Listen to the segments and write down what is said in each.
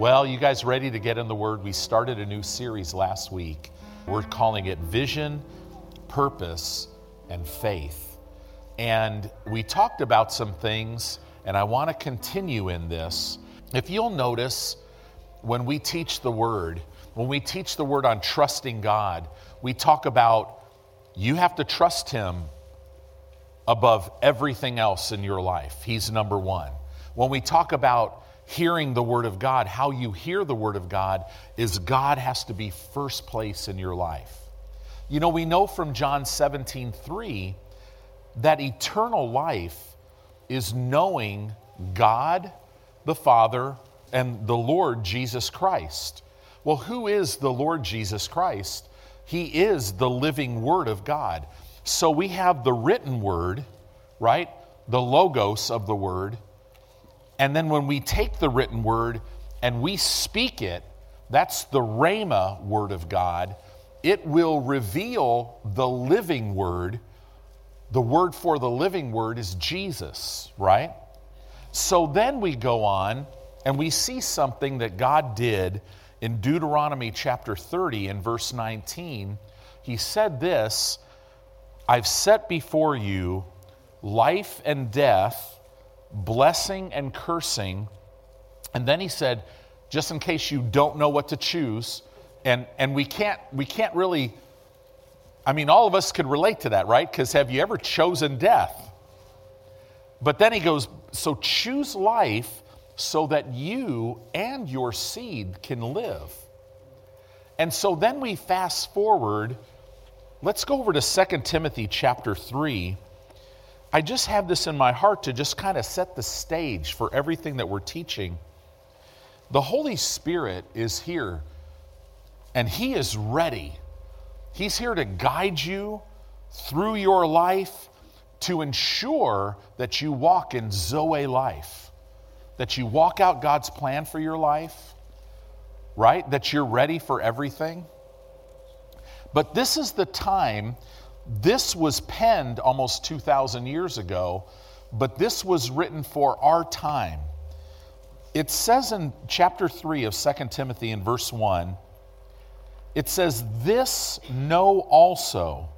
Well, you guys ready to get in the Word? We started a new series last week. We're calling it Vision, Purpose, and Faith. And we talked about some things, and I want to continue in this. If you'll notice, when we teach the Word on trusting God, we talk about you have to trust Him above everything else in your life. He's number one. When we talk about hearing the Word of God, how you hear the Word of God is God has to be first place in your life. You know, we know from John 17:3 that eternal life is knowing God, the Father, and the Lord Jesus Christ. Well, who is the Lord Jesus Christ? He is the living Word of God. So we have the written Word, right? The logos of the Word. And then when we take the written Word and we speak it, that's the Rhema Word of God. It will reveal the living Word. The word for the living Word is Jesus, right? So then we go on and we see something that God did in Deuteronomy chapter 30 and verse 19. He said this, "I've set before you life and death, blessing and cursing." And then he said, just in case you don't know what to choose, and we can't really, I mean, all of us could relate to that, right? Because have you ever chosen death? But then he goes, so choose life so that you and your seed can live. And so then we fast forward. Let's go over to 2 Timothy chapter 3. I just have this in my heart to just kind of set the stage for everything that we're teaching. The Holy Spirit is here, and He is ready. He's here to guide you through your life to ensure that you walk in Zoe life, that you walk out God's plan for your life, right? That you're ready for everything. But this is the time. This was penned almost 2,000 years ago, but this was written for our time. It says in chapter 3 of 2 Timothy in verse 1, it says, "This know also,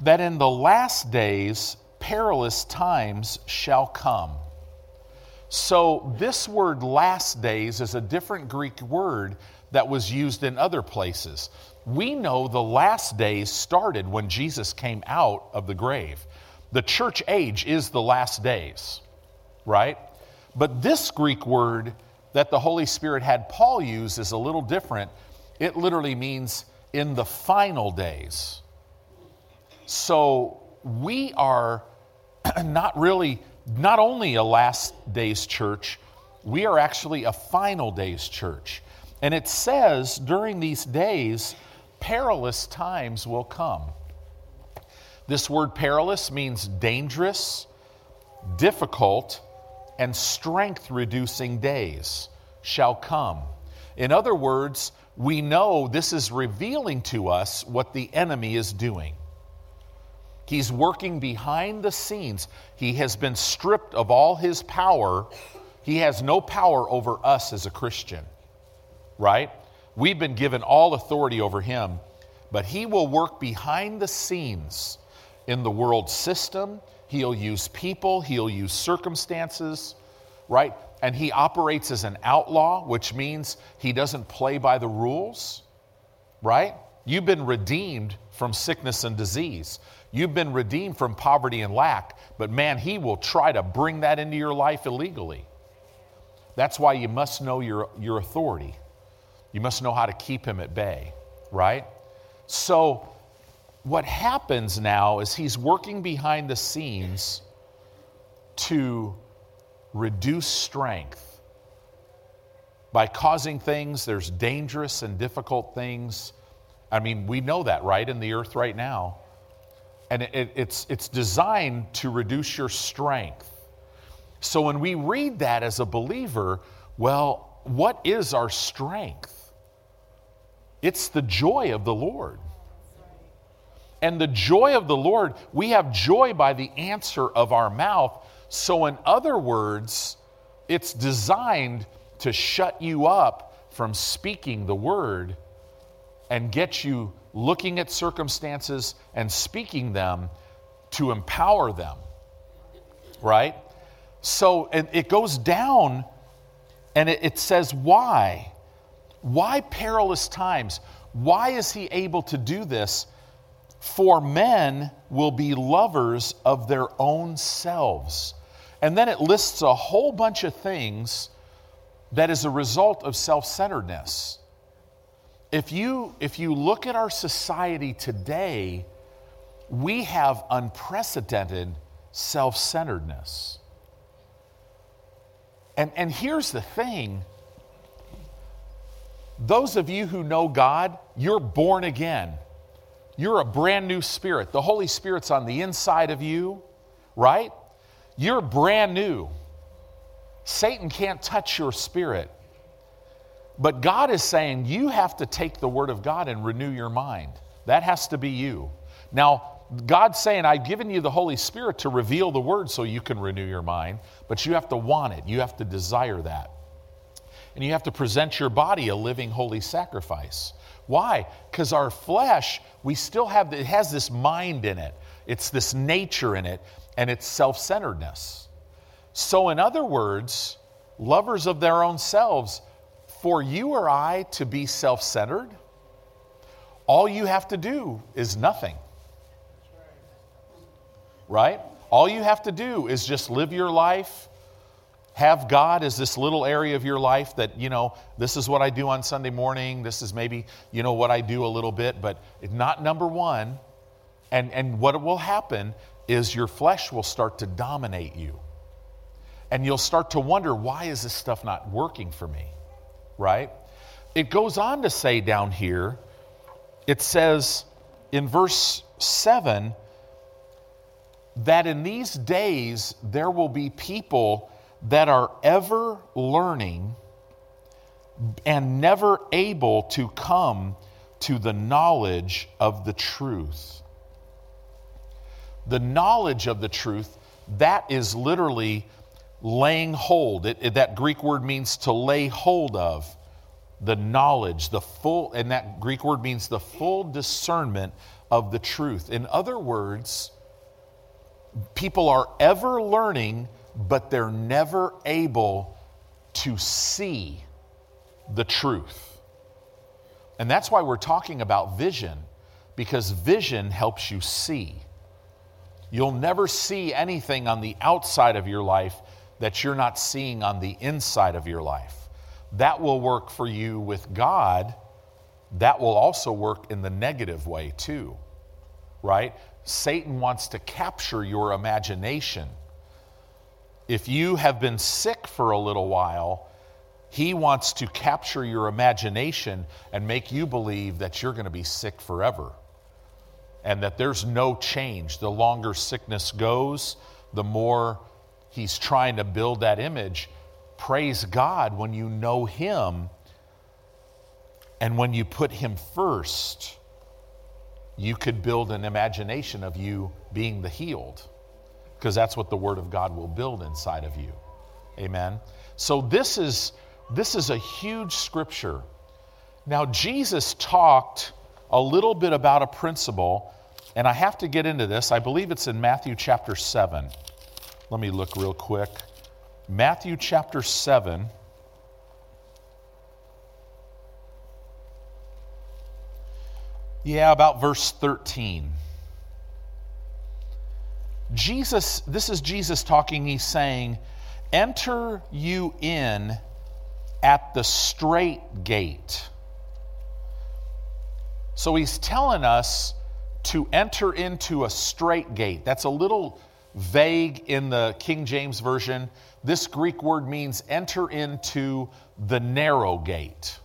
that in the last days perilous times shall come." So this word last days is a different Greek word that was used in other places. We know the last days started when Jesus came out of the grave. The church age is the last days, right? But this Greek word that the Holy Spirit had Paul use is a little different. It literally means in the final days. So we are not only a last days church, we are actually a final days church. And it says during these days, perilous times will come. This word perilous means dangerous, difficult, and strength-reducing days shall come. In other words, we know this is revealing to us what the enemy is doing. He's working behind the scenes. He has been stripped of all his power. He has no power over us as a Christian, right? We've been given all authority over him, but he will work behind the scenes in the world system. He'll use people, he'll use circumstances, right? And he operates as an outlaw, which means he doesn't play by the rules, right? You've been redeemed from sickness and disease. You've been redeemed from poverty and lack, but man, he will try to bring that into your life illegally. That's why you must know your authority. You must know how to keep him at bay, right? So what happens now is he's working behind the scenes to reduce strength by causing things. There's dangerous and difficult things. I mean, we know that, right, in the earth right now. And it's designed to reduce your strength. So when we read that as a believer, well, what is our strength? It's the joy of the Lord. And the joy of the Lord, we have joy by the answer of our mouth. So in other words, it's designed to shut you up from speaking the word and get you looking at circumstances and speaking them to empower them, right? So and it goes down and it says why. Why perilous times? Why is he able to do this? For men will be lovers of their own selves. And then it lists a whole bunch of things that is a result of self-centeredness. If you look at our society today, we have unprecedented self-centeredness. And here's the thing. Those of you who know God, you're born again. You're a brand new spirit. The Holy Spirit's on the inside of you, right? You're brand new. Satan can't touch your spirit. But God is saying you have to take the Word of God and renew your mind. That has to be you. Now, God's saying, I've given you the Holy Spirit to reveal the Word so you can renew your mind, but you have to want it. You have to desire that. And you have to present your body a living, holy sacrifice. Why? Because our flesh, we still have, it has this mind in it. It's this nature in it, and it's self-centeredness. So in other words, lovers of their own selves. For you or I to be self-centered, all you have to do is nothing. Right? All you have to do is just live your life, have God as this little area of your life that, you know, this is what I do on Sunday morning, this is maybe, you know, what I do a little bit, but not number one. And what will happen is your flesh will start to dominate you. And you'll start to wonder, why is this stuff not working for me? Right? It goes on to say down here, it says in verse 7, that in these days there will be people that are ever learning and never able to come to the knowledge of the truth. The knowledge of the truth, that is literally laying hold. That Greek word means to lay hold of. The knowledge, the full, and that Greek word means the full discernment of the truth. In other words, people are ever learning, but they're never able to see the truth. And that's why we're talking about vision, because vision helps you see. You'll never see anything on the outside of your life that you're not seeing on the inside of your life. That will work for you with God. That will also work in the negative way too, right? Satan wants to capture your imagination. If you have been sick for a little while, he wants to capture your imagination and make you believe that you're going to be sick forever and that there's no change. The longer sickness goes, the more he's trying to build that image. Praise God when you know Him and when you put Him first, you could build an imagination of you being the healed, because that's what the Word of God will build inside of you. Amen. So this is a huge scripture. Now Jesus talked a little bit about a principle, and I have to get into this. I believe it's in Matthew chapter 7. Let me look real quick. Matthew chapter 7. Yeah, about verse 13. Jesus, this is Jesus talking, he's saying, "Enter you in at the straight gate." So he's telling us to enter into a straight gate. That's a little vague in the King James Version. This Greek word means enter into the narrow gate.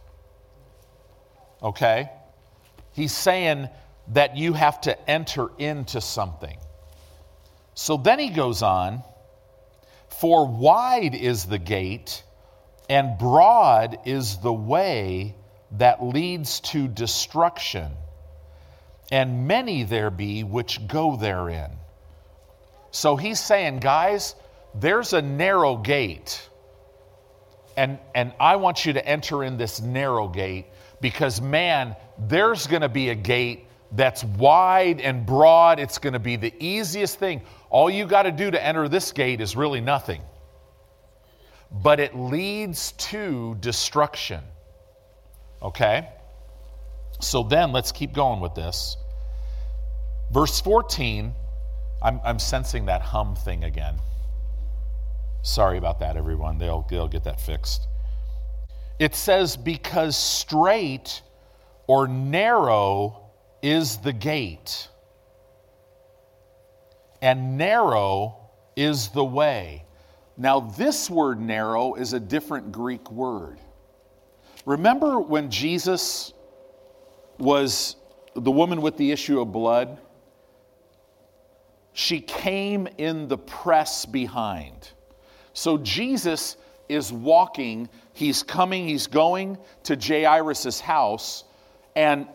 Okay? He's saying that you have to enter into something. So then he goes on, "For wide is the gate, and broad is the way that leads to destruction, and many there be which go therein." So he's saying, guys, there's a narrow gate, And I want you to enter in this narrow gate, because man, there's going to be a gate that's wide and broad. It's going to be the easiest thing. All you got to do to enter this gate is really nothing. But it leads to destruction. Okay? So then let's keep going with this. Verse 14, I'm sensing that hum thing again. Sorry about that, everyone. They'll get that fixed. It says, because straight or narrow is the gate, and narrow is the way. Now, this word narrow is a different Greek word. Remember when Jesus was the woman with the issue of blood? She came in the press behind. So Jesus is walking, he's coming, he's going to Jairus' house, and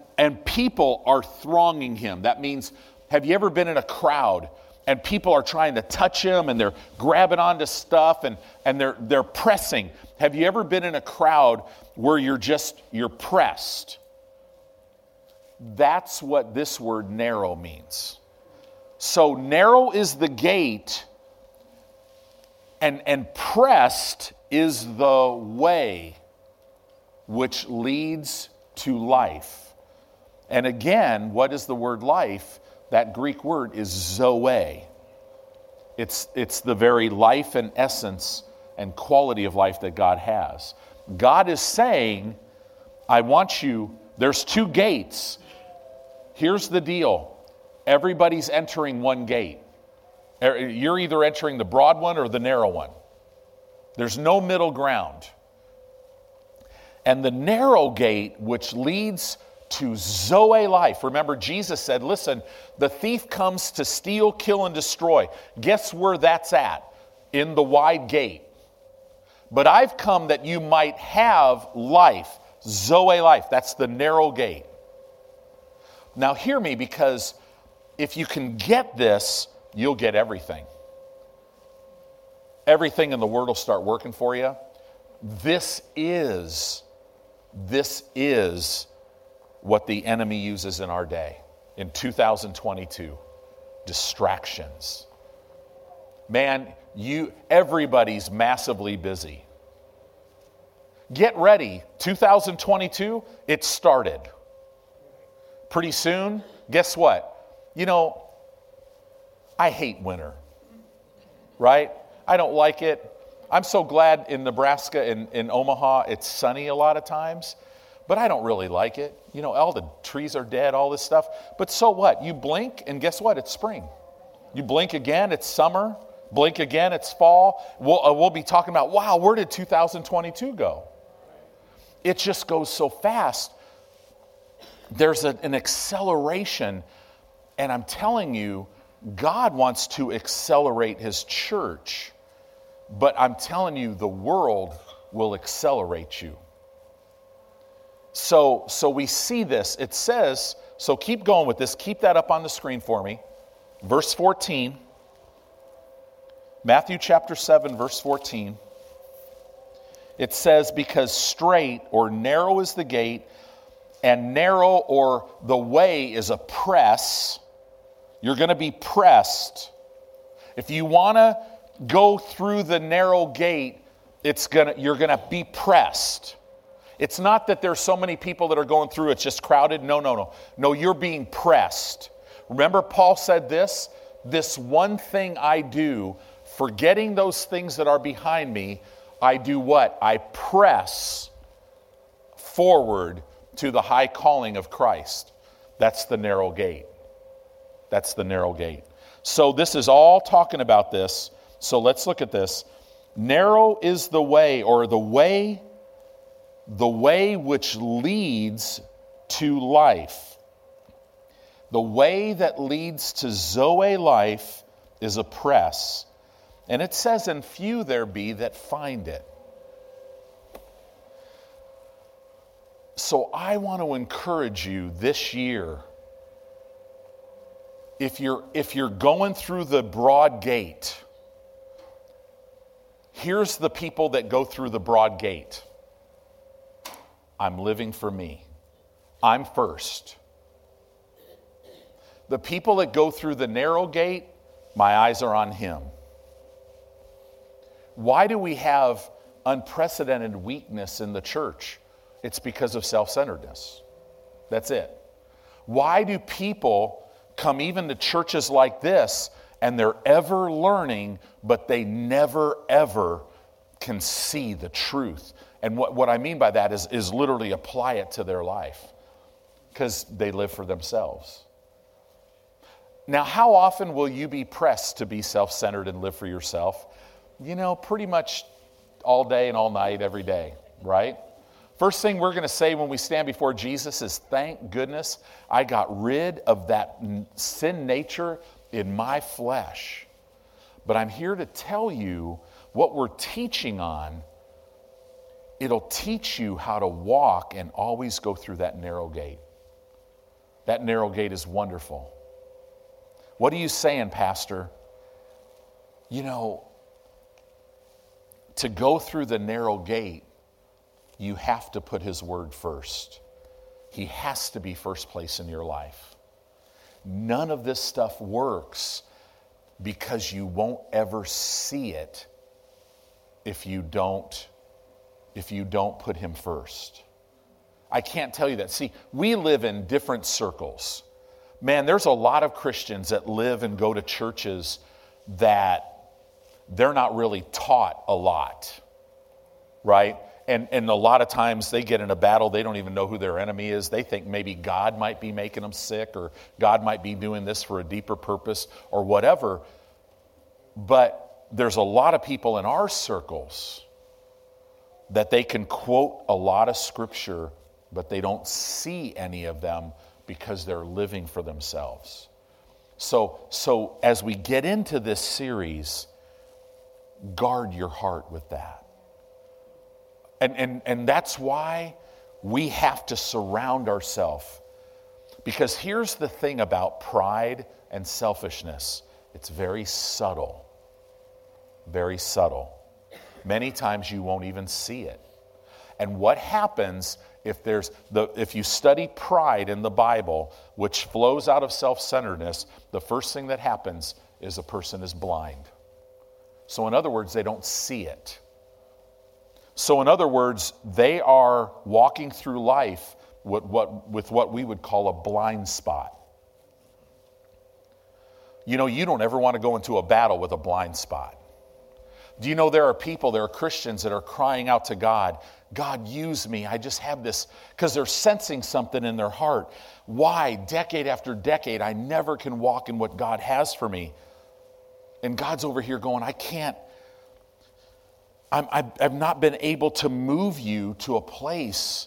people are thronging him. That means, have you ever been in a crowd and people are trying to touch him and they're grabbing onto stuff and they're pressing? Have you ever been in a crowd where you're pressed? That's what this word narrow means. So narrow is the gate, and pressed is the way which leads to life. And again, what is the word life? That Greek word is zoe. It's the very life and essence and quality of life that God has. God is saying, I want you, there's two gates. Here's the deal. Everybody's entering one gate. You're either entering the broad one or the narrow one. There's no middle ground. And the narrow gate, which leads to Zoe life. Remember, Jesus said, listen, the thief comes to steal, kill, and destroy. Guess where that's at? In the wide gate. But I've come that you might have life. Zoe life. That's the narrow gate. Now hear me, because if you can get this, you'll get everything. Everything in the Word will start working for you. This is what the enemy uses in our day, in 2022. Distractions. Man, everybody's massively busy. Get ready. 2022, it started. Pretty soon, guess what? You know, I hate winter, right? I don't like it. I'm so glad in Nebraska and in Omaha it's sunny a lot of times, but I don't really like it. You know, all the trees are dead, all this stuff. But so what? You blink and guess what? It's spring. You blink again, it's summer. Blink again, it's fall. We'll be talking about, wow, where did 2022 go? It just goes so fast. There's an acceleration, and I'm telling you, God wants to accelerate His church, but I'm telling you, the world will accelerate you. So we see this. It says, so keep going with this. Keep that up on the screen for me. Verse 14, Matthew chapter 7, verse 14. It says, because straight or narrow is the gate, and narrow or the way is a press. You're going to be pressed. If you want to go through the narrow gate, you're going to be pressed. It's not that there's so many people that are going through, it's just crowded. No. No, you're being pressed. Remember, Paul said this one thing I do, forgetting those things that are behind me, I do what? I press forward to the high calling of Christ. That's the narrow gate. That's the narrow gate. So this is all talking about this. So let's look at this. Narrow is the way, or the way which leads to life. The way that leads to Zoe life is a press. And it says, and few there be that find it. So I want to encourage you this year. If you're going through the broad gate, Here's the people that go through the broad gate. I'm living for me. I'm first. The people that go through the narrow gate, my eyes are on him. Why do we have unprecedented weakness in the church? It's because of self-centeredness. That's it. Why do people come even to churches like this and they're ever learning, but they never, ever can see the truth? And what I mean by that is literally apply it to their life, because they live for themselves. Now, how often will you be pressed to be self-centered and live for yourself? You know, pretty much all day and all night, every day, right? First thing we're going to say when we stand before Jesus is, thank goodness I got rid of that sin nature in my flesh. But I'm here to tell you what we're teaching on. It'll teach you how to walk and always go through that narrow gate. That narrow gate is wonderful. What are you saying, Pastor? You know, to go through the narrow gate, you have to put his word first. He has to be first place in your life. None of this stuff works because you won't ever see it if you don't put him first. I can't tell you that. See, we live in different circles. Man, there's a lot of Christians that live and go to churches that they're not really taught a lot, right? And a lot of times they get in a battle, they don't even know who their enemy is. They think maybe God might be making them sick, or God might be doing this for a deeper purpose or whatever. But there's a lot of people in our circles that they can quote a lot of scripture, but they don't see any of them, because they're living for themselves. So as we get into this series, guard your heart with that. And that's why we have to surround ourselves. Because here's the thing about pride and selfishness. It's very subtle. Very subtle. Many times you won't even see it. And what happens if you study pride in the Bible, which flows out of self-centeredness, the first thing that happens is a person is blind. So in other words, they don't see it. So in other words, they are walking through life with what we would call a blind spot. You know, you don't ever want to go into a battle with a blind spot. Do you know there are Christians that are crying out to God, God, use me. I just have this, because they're sensing something in their heart. Why, decade after decade, I never can walk in what God has for me. And God's over here going, I've not been able to move you to a place.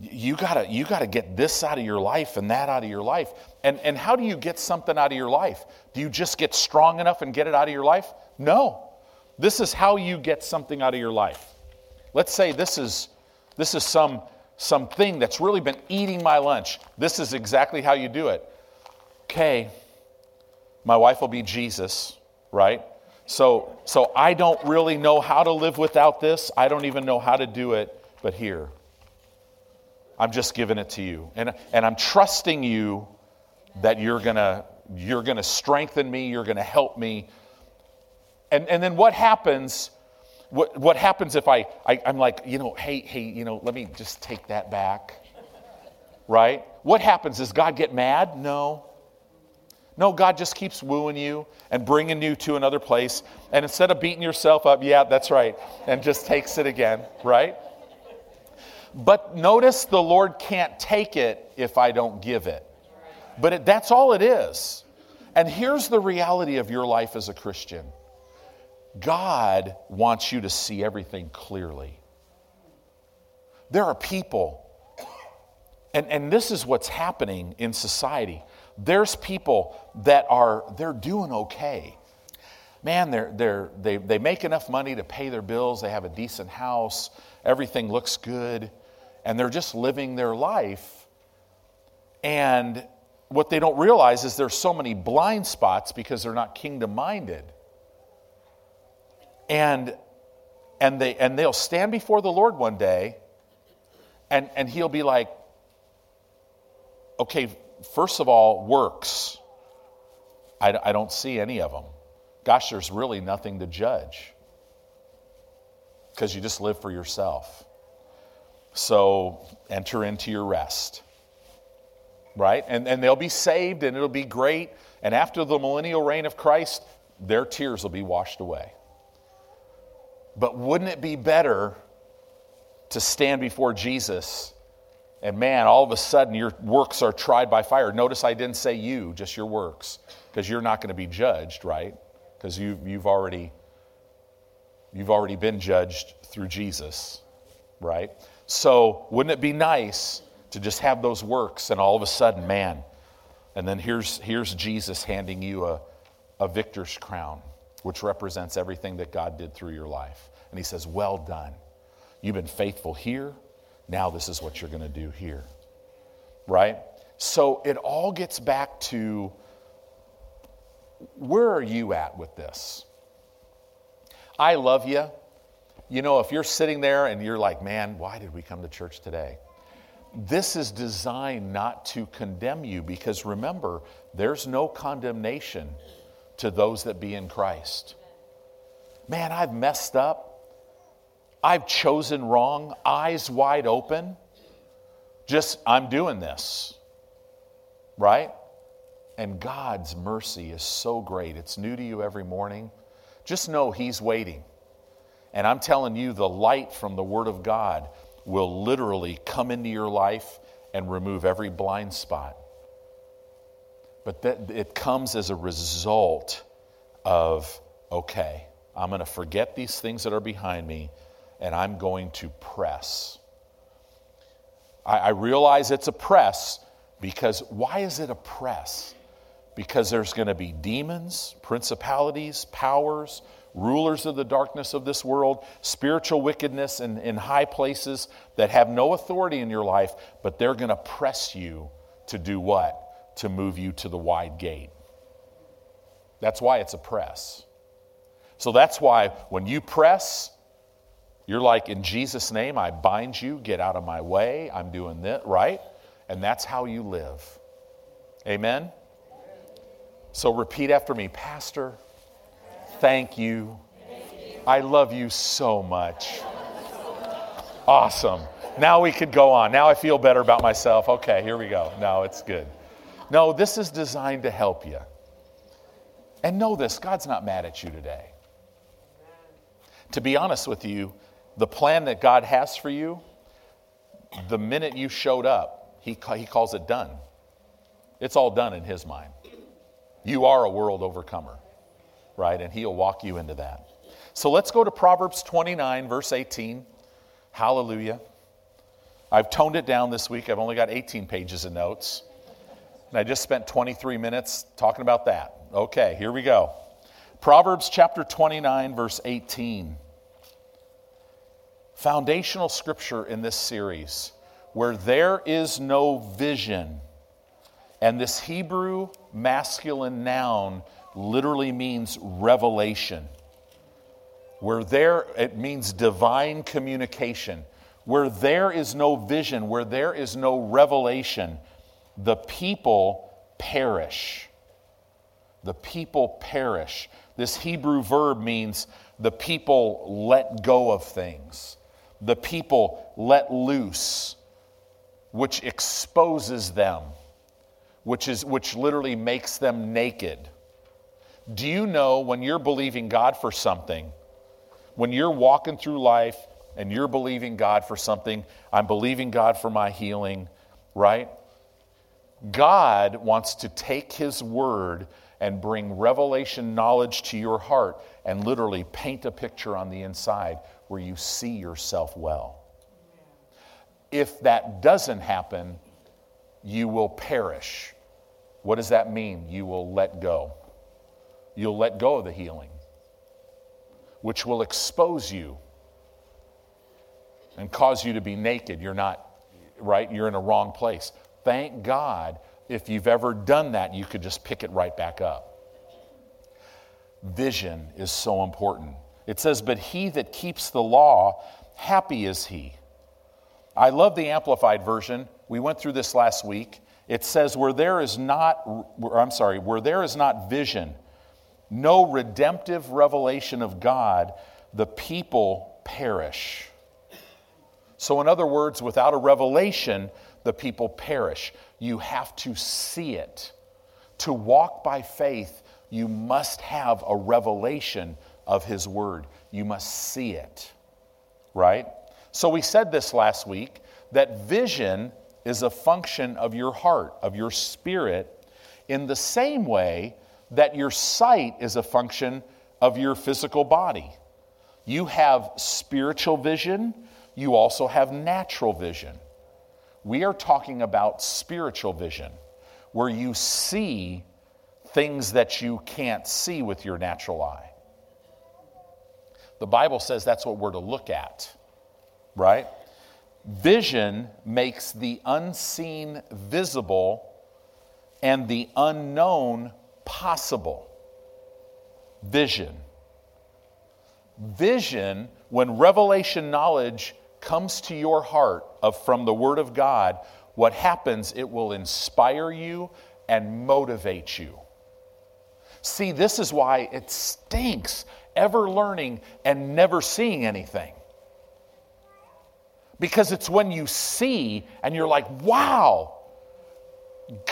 You gotta get this out of your life and that out of your life. And how do you get something out of your life? Do you just get strong enough and get it out of your life? No. This is how you get something out of your life. Let's say this is some thing that's really been eating my lunch. This is exactly how you do it. Okay, my wife will be Jesus, right? So I don't really know how to live without this. I don't even know how to do it, but here. I'm just giving it to you. And I'm trusting you that you're gonna strengthen me, you're gonna help me. And then what happens? What happens if I'm like, you know, hey, you know, let me just take that back, right? What happens? Does God get mad? No, God just keeps wooing you and bringing you to another place. And instead of beating yourself up, yeah, that's right, and just takes it again, right? But notice the Lord can't take it if I don't give it. But that's all it is. And here's the reality of your life as a Christian. God wants you to see everything clearly. There are people, and this is what's happening in society. There's people that they're doing okay. Man, they make enough money to pay their bills, they have a decent house, everything looks good, and they're just living their life. And what they don't realize is there's so many blind spots because they're not kingdom-minded. And they'll stand before the Lord one day, and he'll be like, okay, first of all, works. I don't see any of them. Gosh, there's really nothing to judge because you just live for yourself. So enter into your rest, right? And they'll be saved, and it'll be great. And after the millennial reign of Christ, their tears will be washed away. But wouldn't it be better to stand before Jesus and, man, all of a sudden your works are tried by fire? Notice I didn't say you, just your works, because you're not going to be judged, right? Because you've already been judged through Jesus, right? So wouldn't it be nice to just have those works and all of a sudden, man, and then here's Jesus handing you a victor's crown, which represents everything that God did through your life. And he says, well done. You've been faithful here. Now this is what you're going to do here. Right? So it all gets back to, where are you at with this? I love you. You know, if you're sitting there and you're like, man, why did we come to church today? This is designed not to condemn you, because remember, there's no condemnation to those that be in Christ. Man, I've messed up. I've chosen wrong, eyes wide open. Just, I'm doing this, right? And God's mercy is so great. It's new to you every morning. Just know He's waiting. And I'm telling you, the light from the Word of God will literally come into your life and remove every blind spot. But that, it comes as a result of, okay, I'm going to forget these things that are behind me, and I'm going to press. I realize it's a press, because why is it a press? Because there's going to be demons, principalities, powers, rulers of the darkness of this world, spiritual wickedness in high places that have no authority in your life, but they're going to press you to do what? To move you to the wide gate. That's why it's a press. So that's why when you press, you're like, in Jesus' name, I bind you, get out of my way, I'm doing this, right? And that's how you live. Amen? So repeat after me, Pastor, thank you. I love you so much. Awesome. Now we could go on. Now I feel better about myself. Okay, here we go. No, it's good. No, this is designed to help you. And know this, God's not mad at you today. To be honest with you, the plan that God has for you, the minute you showed up, he calls it done. It's all done in His mind. You are a world overcomer, right? And He'll walk you into that. So let's go to Proverbs 29, verse 18. Hallelujah. I've toned it down this week. I've only got 18 pages of notes. And I just spent 23 minutes talking about that. Okay, here we go. Proverbs chapter 29, verse 18. Foundational scripture in this series. Where there is no vision. And this Hebrew masculine noun literally means revelation. Where there, it means divine communication. Where there is no vision, where there is no revelation, the people perish. The people perish. This Hebrew verb means the people let go of things. The people let loose, which exposes them, which literally makes them naked. Do you know, when you're believing God for something, when you're walking through life and you're believing God for something, I'm believing God for my healing, right? God wants to take His Word and bring revelation knowledge to your heart and literally paint a picture on the inside where you see yourself well. If that doesn't happen, you will perish. What does that mean? You will let go. You'll let go of the healing, which will expose you and cause you to be naked. You're not, right? You're in a wrong place. Thank God, if you've ever done that, you could just pick it right back up. Vision is so important. It says, but he that keeps the law, happy is he. I love the Amplified Version. We went through this last week. It says, where there is not vision, no redemptive revelation of God, the people perish. So in other words, without a revelation, the people perish. You have to see it. To walk by faith, you must have a revelation of His Word. You must see it, right? So we said this last week, that vision is a function of your heart, of your spirit, in the same way that your sight is a function of your physical body. You have spiritual vision, you also have natural vision. We are talking about spiritual vision, where you see things that you can't see with your natural eye. The Bible says that's what we're to look at, right? Vision makes the unseen visible and the unknown possible. Vision, when revelation knowledge comes to your heart from the Word of God, what happens, it will inspire you and motivate you. See, this is why it stinks, ever learning and never seeing anything. Because it's when you see and you're like, wow,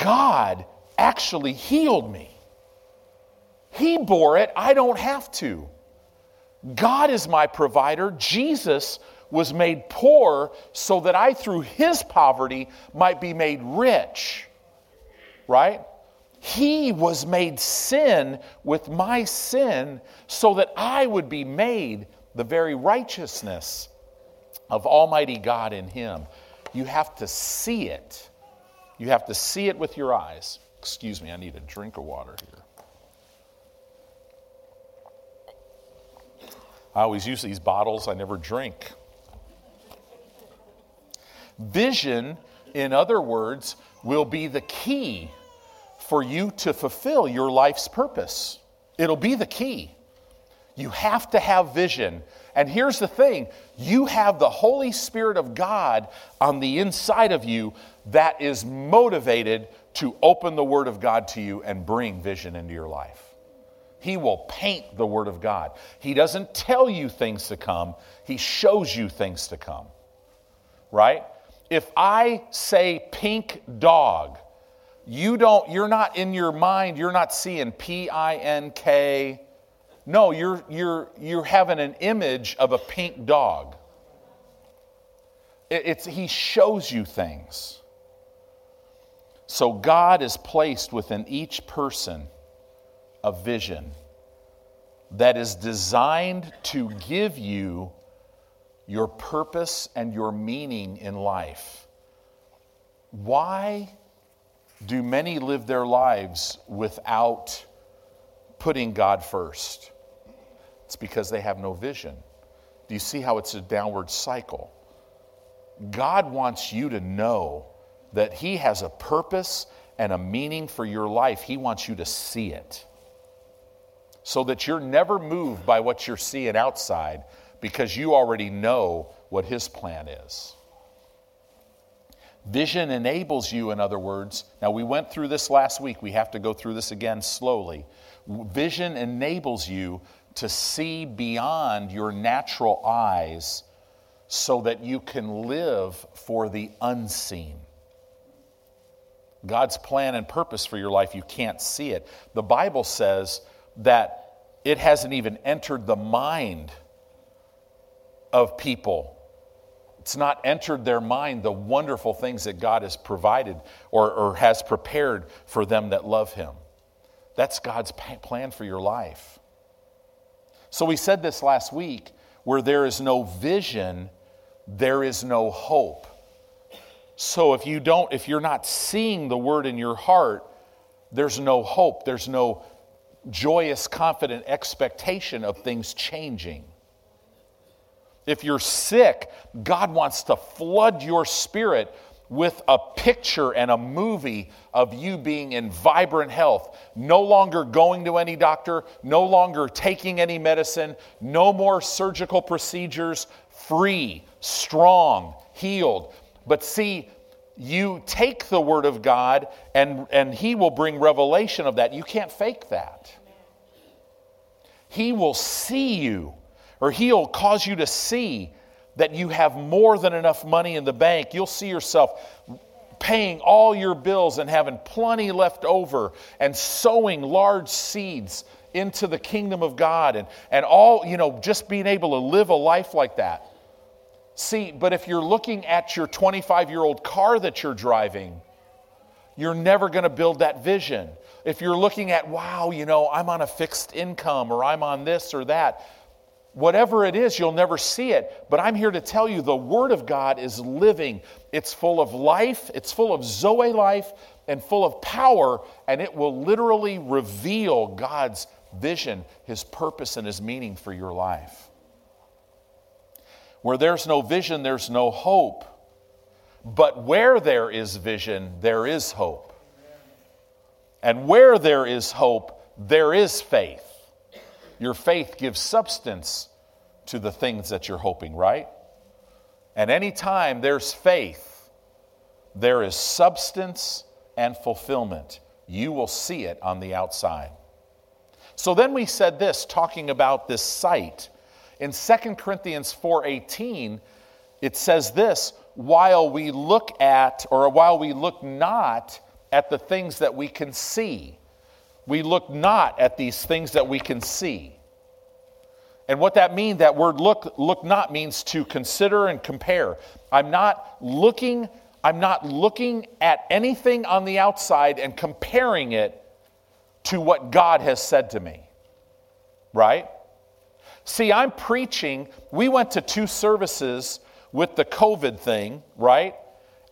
God actually healed me. He bore it, I don't have to. God is my provider. Jesus was made poor so that I, through His poverty, might be made rich. Right? He was made sin with my sin so that I would be made the very righteousness of Almighty God in Him. You have to see it. You have to see it with your eyes. Excuse me, I need a drink of water here. I always use these bottles, I never drink. Vision, in other words, will be the key for you to fulfill your life's purpose. It'll be the key. You have to have vision. And here's the thing, you have the Holy Spirit of God on the inside of you that is motivated to open the Word of God to you and bring vision into your life. He will paint the Word of God. He doesn't tell you things to come. He shows you things to come, right? If I say pink dog, you're not in your mind, you're not seeing P-I-N-K. No, you're having an image of a pink dog. He shows you things. So God is placed within each person a vision that is designed to give you your purpose and your meaning in life. Why do many live their lives without putting God first? It's because they have no vision. Do you see how it's a downward cycle? God wants you to know that He has a purpose and a meaning for your life. He wants you to see it, so that you're never moved by what you're seeing outside, because you already know what His plan is. Vision enables you, in other words, now we went through this last week, we have to go through this again slowly. Vision enables you to see beyond your natural eyes so that you can live for the unseen. God's plan and purpose for your life, you can't see it. The Bible says that it hasn't even entered the mind of people. It's not entered their mind the wonderful things that God has provided or has prepared for them that love Him. That's God's plan for your life. So we said this last week, where there is no vision, there is no hope. So if you're not seeing the Word in your heart, there's no hope, there's no joyous, confident expectation of things changing. If you're sick, God wants to flood your spirit with a picture and a movie of you being in vibrant health, no longer going to any doctor, no longer taking any medicine, no more surgical procedures, free, strong, healed. But see, you take the Word of God and He will bring revelation of that. You can't fake that. He will see you, or He'll cause you to see that you have more than enough money in the bank. You'll see yourself paying all your bills and having plenty left over and sowing large seeds into the kingdom of God and all, you know, just being able to live a life like that. See, but if you're looking at your 25-year-old car that you're driving, you're never going to build that vision. If you're looking at, wow, you know, I'm on a fixed income or I'm on this or that, whatever it is, you'll never see it. But I'm here to tell you the Word of God is living. It's full of life. It's full of Zoe life and full of power. And it will literally reveal God's vision, His purpose, and His meaning for your life. Where there's no vision, there's no hope. But where there is vision, there is hope. And where there is hope, there is faith. Your faith gives substance to the things that you're hoping, right? And anytime there's faith, there is substance and fulfillment. You will see it on the outside. So then we said this, talking about this sight. In 2 Corinthians 4:18, it says this, while we look not at the things that we can see. We look not at these things that we can see. And what that means, that word look not means to consider and compare. I'm not looking at anything on the outside and comparing it to what God has said to me. Right? See, I'm preaching. We went to 2 services with the COVID thing, right?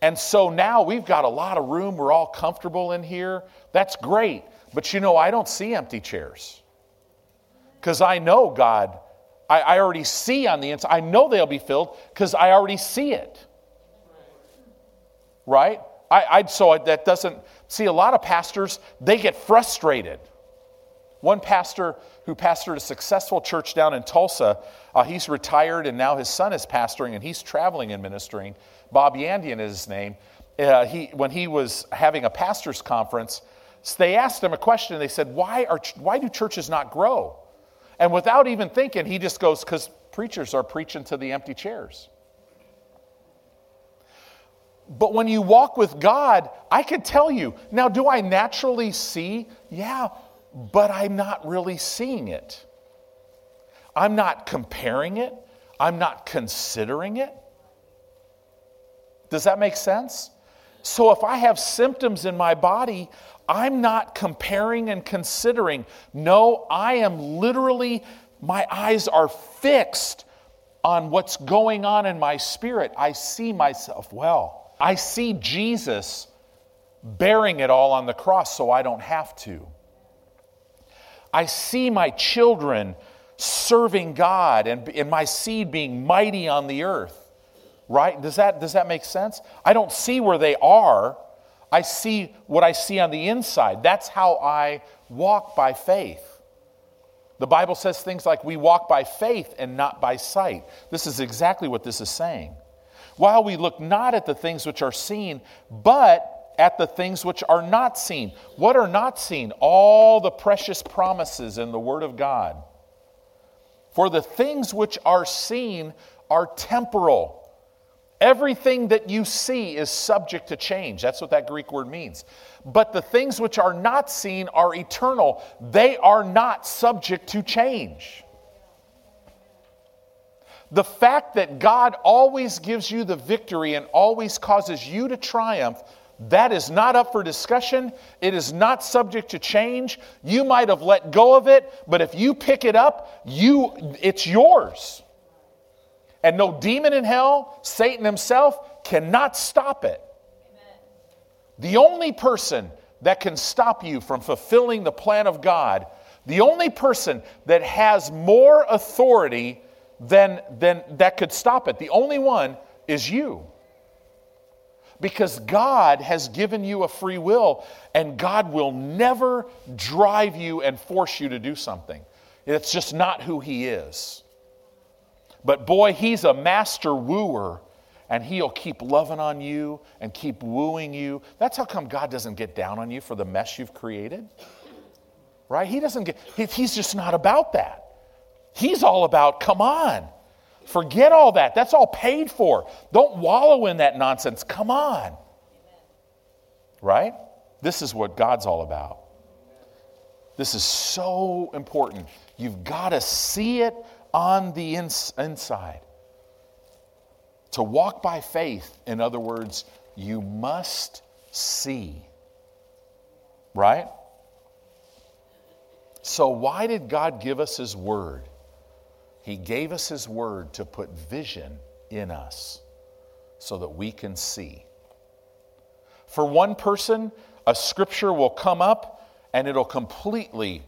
And so now we've got a lot of room. We're all comfortable in here. That's great. But you know, I don't see empty chairs. Because I know, God, I already see on the inside. I know they'll be filled because I already see it. Right? A lot of pastors, they get frustrated. One pastor who pastored a successful church down in Tulsa, he's retired and now his son is pastoring and he's traveling and ministering. Bob Yandian is his name. When he was having a pastor's conference, so they asked him a question. They said, why do churches not grow? And without even thinking, he just goes, because preachers are preaching to the empty chairs. But when you walk with God, I can tell you, now do I naturally see? Yeah, but I'm not really seeing it. I'm not comparing it. I'm not considering it. Does that make sense? So if I have symptoms in my body, I'm not comparing and considering. No, I am literally, my eyes are fixed on what's going on in my spirit. I see myself well. I see Jesus bearing it all on the cross so I don't have to. I see my children serving God and my seed being mighty on the earth. Right? Does that make sense? I don't see where they are. I see what I see on the inside. That's how I walk by faith. The Bible says things like we walk by faith and not by sight. This is exactly what this is saying. While we look not at the things which are seen, but at the things which are not seen. What are not seen? All the precious promises in the Word of God. For the things which are seen are temporal. Everything that you see is subject to change. That's what that Greek word means. But the things which are not seen are eternal. They are not subject to change. The fact that God always gives you the victory and always causes you to triumph, that is not up for discussion. It is not subject to change. You might have let go of it, but if you pick it up, it's yours. And no demon in hell, Satan himself, cannot stop it. Amen. The only person that can stop you from fulfilling the plan of God, the only person that has more authority than that could stop it, the only one is you. because God has given you a free will, and God will never drive you and force you to do something. It's just not who He is. But boy, He's a master wooer, and He'll keep loving on you and keep wooing you. That's how come God doesn't get down on you for the mess you've created. Right? He's just not about that. He's all about, come on. Forget all that. That's all paid for. Don't wallow in that nonsense. Come on. Amen. Right? This is what God's all about. This is so important. You've got to see it on the inside. To walk by faith, in other words, you must see. Right? So why did God give us His Word? He gave us His Word to put vision in us so that we can see. For one person, a scripture will come up and it'll completely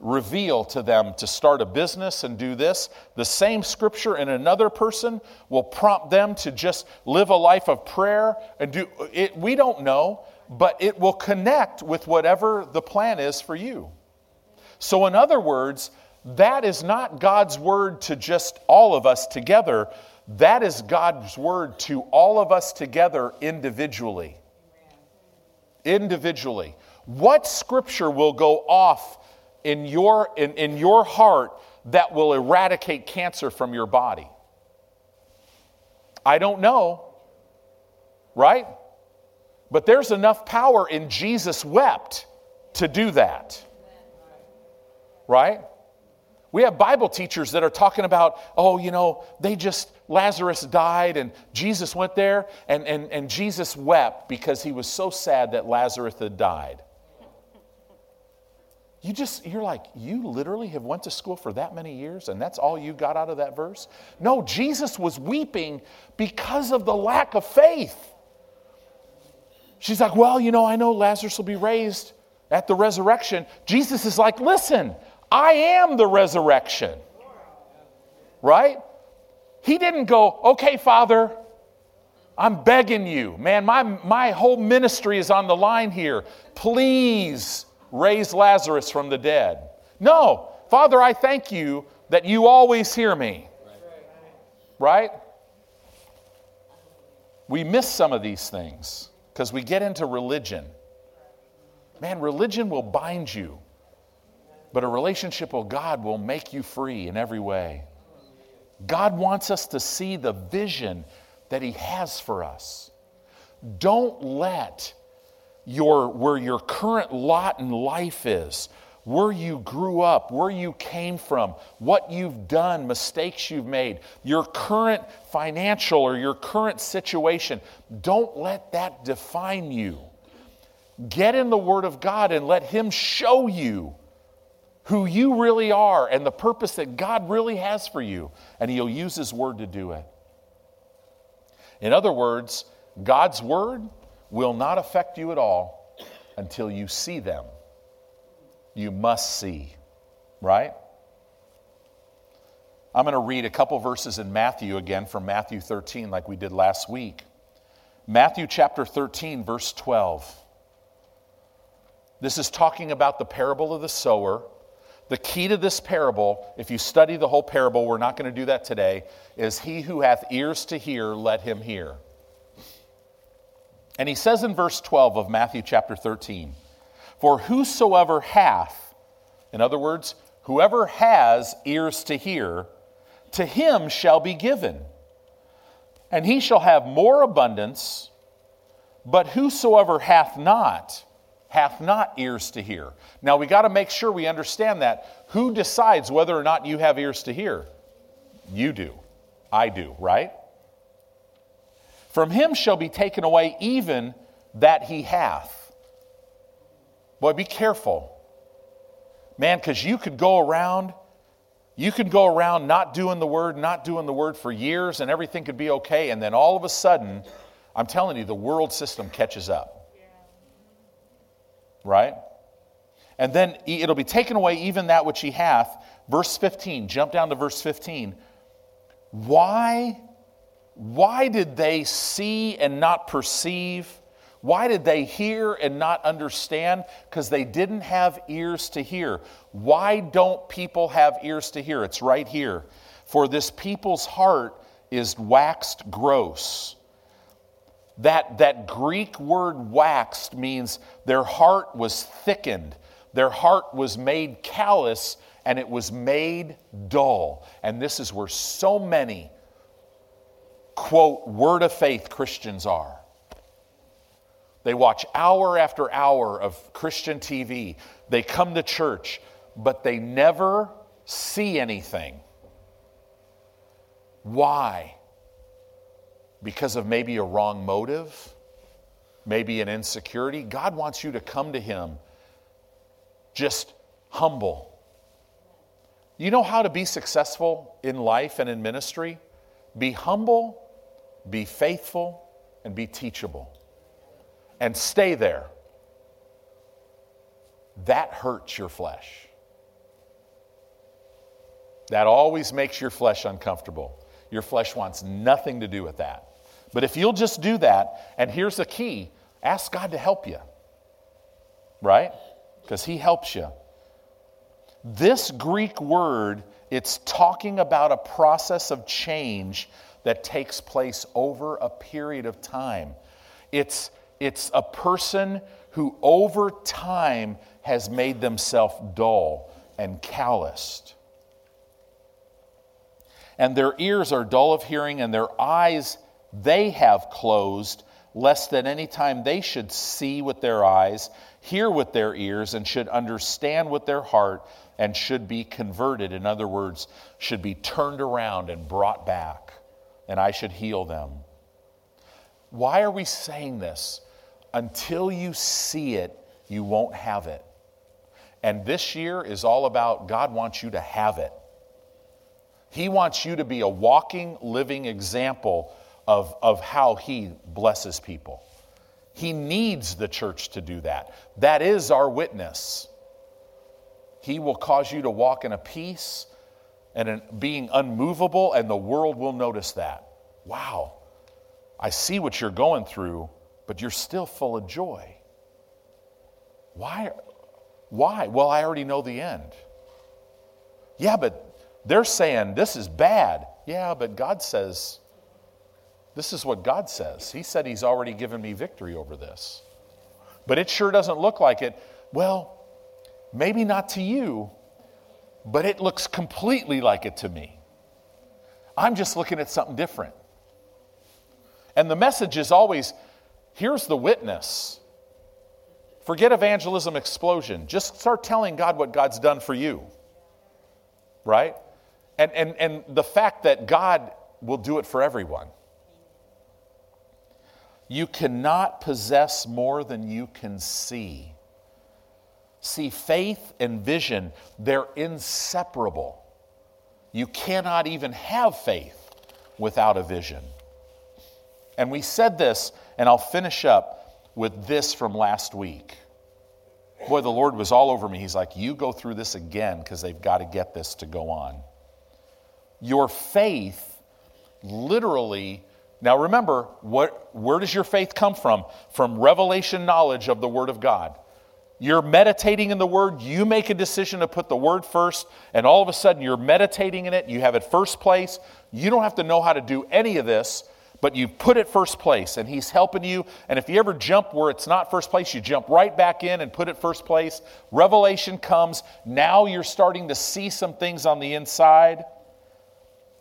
reveal to them to start a business and do this. The same scripture in another person will prompt them to just live a life of prayer and do it. We don't know, but it will connect with whatever the plan is for you. So in other words, that is not God's Word to just all of us together. That is God's Word to all of us together individually. Individually. What scripture will go off in your heart that will eradicate cancer from your body? I don't know. Right? But there's enough power in Jesus wept to do that. Right? We have Bible teachers that are talking about, Lazarus died and Jesus went there and Jesus wept because He was so sad that Lazarus had died. You're like, you literally have went to school for that many years and that's all you got out of that verse? No, Jesus was weeping because of the lack of faith. She's like, I know Lazarus will be raised at the resurrection. Jesus is like, listen, I am the resurrection. Right? He didn't go, okay, Father, I'm begging you. Man, my whole ministry is on the line here. Please raise Lazarus from the dead. No, Father, I thank you that you always hear me. Right? We miss some of these things because we get into religion. Man, religion will bind you. But a relationship with God will make you free in every way. God wants us to see the vision that He has for us. Don't let where your current lot in life is, where you grew up, where you came from, what you've done, mistakes you've made, your current financial or your current situation, don't let that define you. Get in the Word of God and let Him show you who you really are and the purpose that God really has for you. And He'll use His Word to do it. In other words, God's Word will not affect you at all until you see them. You must see, right? I'm going to read a couple verses in Matthew again from Matthew 13 like we did last week. Matthew chapter 13, verse 12. This is talking about the parable of the sower. The key to this parable, if you study the whole parable, we're not going to do that today, is he who hath ears to hear, let him hear. And he says in verse 12 of Matthew chapter 13, for whosoever hath, in other words, whoever has ears to hear, to him shall be given, and he shall have more abundance, but whosoever hath not ears to hear. Now, we got to make sure we understand that. Who decides whether or not you have ears to hear? You do. I do, right? From him shall be taken away even that he hath. Boy, be careful. Man, because you could go around not doing the word for years and everything could be okay. And then all of a sudden, I'm telling you, the world system catches up. Right? And then it'll be taken away even that which he hath. Verse 15, jump down to verse 15. Why Why did they see and not perceive? Why did they hear and not understand? Because they didn't have ears to hear. Why don't people have ears to hear? It's right here. For this people's heart is waxed gross. That Greek word waxed means their heart was thickened. Their heart was made callous and it was made dull. And this is where so many, quote, word of faith Christians are. They watch hour after hour of Christian TV. They come to church, but they never see anything. Why? Because of maybe a wrong motive, maybe an insecurity. God wants you to come to Him just humble. You know how to be successful in life and in ministry? Be humble, be faithful, and be teachable. And stay there. That hurts your flesh. That always makes your flesh uncomfortable. Your flesh wants nothing to do with that. But if you'll just do that, and here's the key, ask God to help you. Right? Because He helps you. This Greek word, it's talking about a process of change that takes place over a period of time. It's a person who over time has made themselves dull and calloused. And their ears are dull of hearing, and their eyes they have closed, lest at any time they should see with their eyes, hear with their ears, and should understand with their heart, and should be converted. In other words, should be turned around and brought back, and I should heal them. Why are we saying this? Until you see it, you won't have it. And this year is all about God wants you to have it. He wants you to be a walking, living example of how He blesses people. He needs the church to do that. That is our witness. He will cause you to walk in a peace and in being unmovable, and the world will notice that. Wow. I see what you're going through, but you're still full of joy. Why? Well, I already know the end. Yeah, but they're saying this is bad. Yeah, but God says, this is what God says. He said He's already given me victory over this. But it sure doesn't look like it. Well, maybe not to you, but it looks completely like it to me. I'm just looking at something different. And the message is always, here's the witness. Forget evangelism explosion. Just start telling God what God's done for you. Right? And the fact that God will do it for everyone. You cannot possess more than you can see. See, faith and vision, they're inseparable. You cannot even have faith without a vision. And we said this, and I'll finish up with this from last week. Boy, the Lord was all over me. He's like, you go through this again because they've got to get this to go on. Your faith literally, now remember, where does your faith come from? From revelation knowledge of the Word of God. You're meditating in the Word. You make a decision to put the Word first, and all of a sudden you're meditating in it. You have it first place. You don't have to know how to do any of this, but you put it first place, and He's helping you. And if you ever jump where it's not first place, you jump right back in and put it first place. Revelation comes. Now you're starting to see some things on the inside.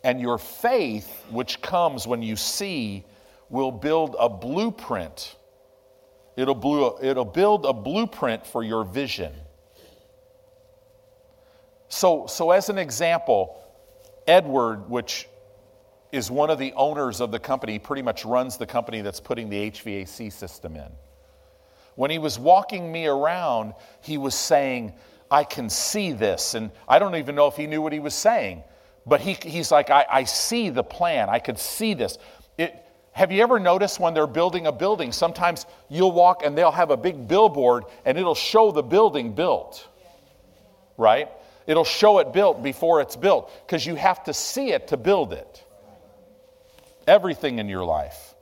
And your faith, which comes when you see, will build a blueprint. It'll build a blueprint for your vision. So as an example, Edward, which is one of the owners of the company. He pretty much runs the company that's putting the HVAC system in. When he was walking me around, he was saying, I can see this. And I don't even know if he knew what he was saying. But he's like, I see the plan. I could see this. Have you ever noticed when they're building a building, sometimes you'll walk and they'll have a big billboard and it'll show the building built, right? It'll show it built before it's built because you have to see it to build it. Everything in your life.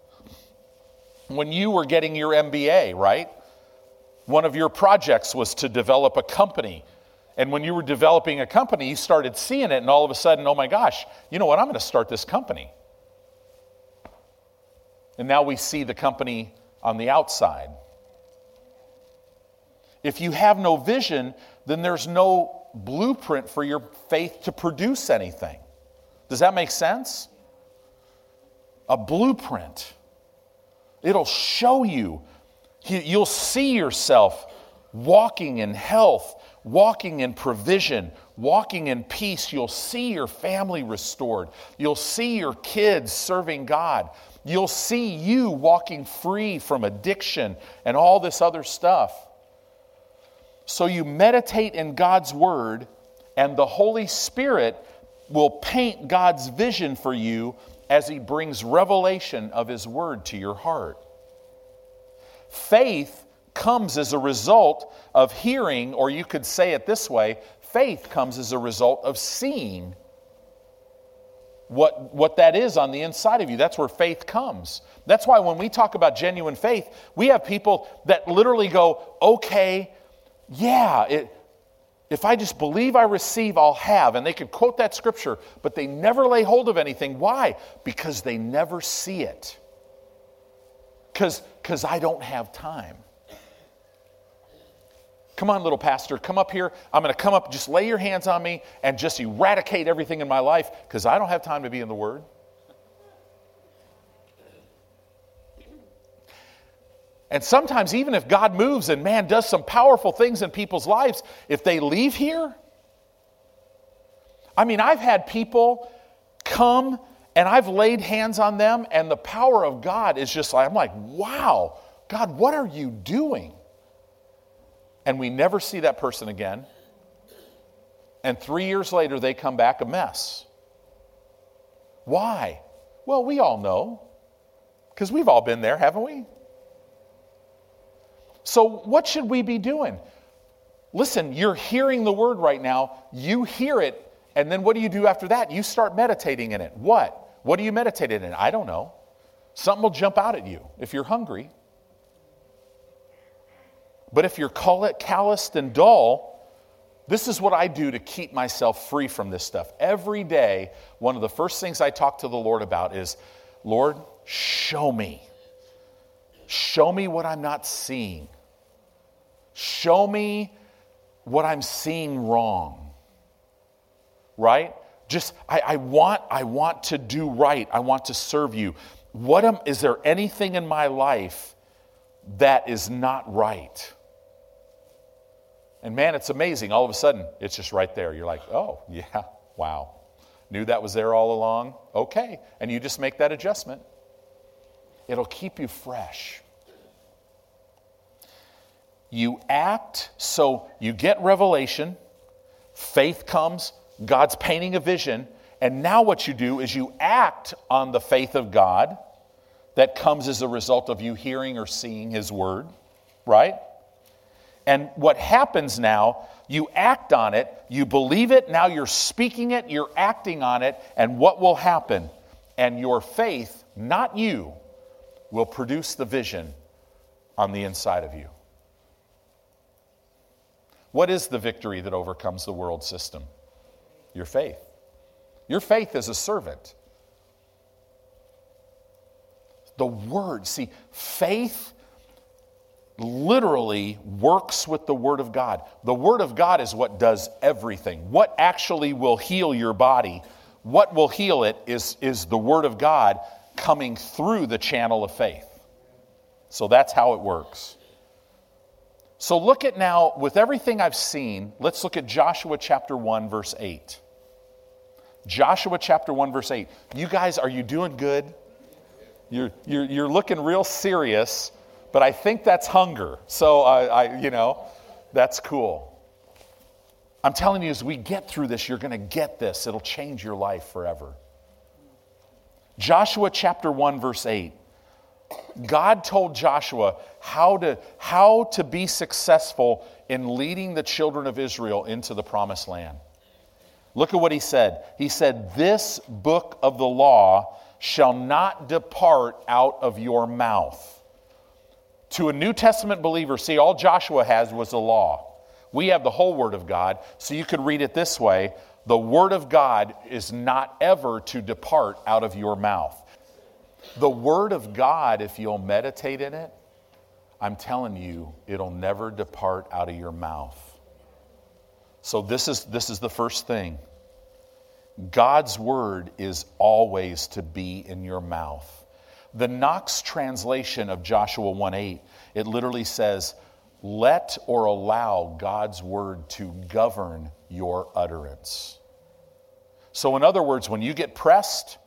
When you were getting your MBA, right? One of your projects was to develop a company. And when you were developing a company, you started seeing it, and all of a sudden, oh my gosh, you know what? I'm going to start this company. And now we see the company on the outside. If you have no vision, then there's no blueprint for your faith to produce anything. Does that make sense? A blueprint. It'll show you. You'll see yourself walking in health, walking in provision, walking in peace. You'll see your family restored. You'll see your kids serving God. You'll see you walking free from addiction and all this other stuff. So you meditate in God's Word, and the Holy Spirit will paint God's vision for you as He brings revelation of His Word to your heart. Faith comes as a result of hearing, or you could say it this way, faith comes as a result of seeing what that is on the inside of you. That's where faith comes. That's why when we talk about genuine faith, we have people that literally go, okay, yeah, if I just believe I receive, I'll have. And they could quote that scripture, but they never lay hold of anything. Why? Because they never see it. Because I don't have time. Come on, little pastor, come up here. I'm going to come up, just lay your hands on me and just eradicate everything in my life because I don't have time to be in the Word. And sometimes even if God moves and man does some powerful things in people's lives, if they leave here, I mean, I've had people come and I've laid hands on them and the power of God is just like, I'm like, wow, God, what are you doing? And we never see that person again. And 3 years later, they come back a mess. Why? Well, we all know, because we've all been there, haven't we? So what should we be doing? Listen, you're hearing the Word right now. You hear it, and then what do you do after that? You start meditating in it. What? What do you meditate in? I don't know. Something will jump out at you if you're hungry. But if you're calloused and dull, this is what I do to keep myself free from this stuff. Every day, one of the first things I talk to the Lord about is, Lord, show me. Show me what I'm not seeing. Show me what I'm seeing wrong. Right? Just, I want to do right. I want to serve you. Is there anything in my life that is not right? And man, it's amazing. All of a sudden, it's just right there. You're like, oh, yeah, wow. Knew that was there all along. Okay. And you just make that adjustment. It'll keep you fresh. You act, so you get revelation. Faith comes. God's painting a vision. And now what you do is you act on the faith of God that comes as a result of you hearing or seeing His Word, right? And what happens now, you act on it, you believe it, now you're speaking it, you're acting on it, and what will happen? And your faith, not you, will produce the vision on the inside of you. What is the victory that overcomes the world system? Your faith. Your faith is a servant. The Word. See, faith literally works with the Word of God. The Word of God is what does everything. What actually will heal your body, what will heal it is the Word of God coming through the channel of faith. So that's how it works. So look at now, with everything I've seen, let's look at Joshua chapter 1, verse 8. Joshua chapter 1, verse 8. You guys, are you doing good? You're looking real serious, but I think that's hunger. So, that's cool. I'm telling you, as we get through this, you're going to get this. It'll change your life forever. Joshua chapter 1, verse 8. God told Joshua how to be successful in leading the children of Israel into the promised land. Look at what he said. He said, "This book of the law shall not depart out of your mouth. To a New Testament believer, see, all Joshua has was the law. We have the whole Word of God, so you could read it this way. The Word of God is not ever to depart out of your mouth. The Word of God, if you'll meditate in it, I'm telling you, it'll never depart out of your mouth. So this is the first thing. God's Word is always to be in your mouth. The Knox translation of Joshua 1:8, it literally says, let or allow God's Word to govern your utterance. So in other words, when you get pressed,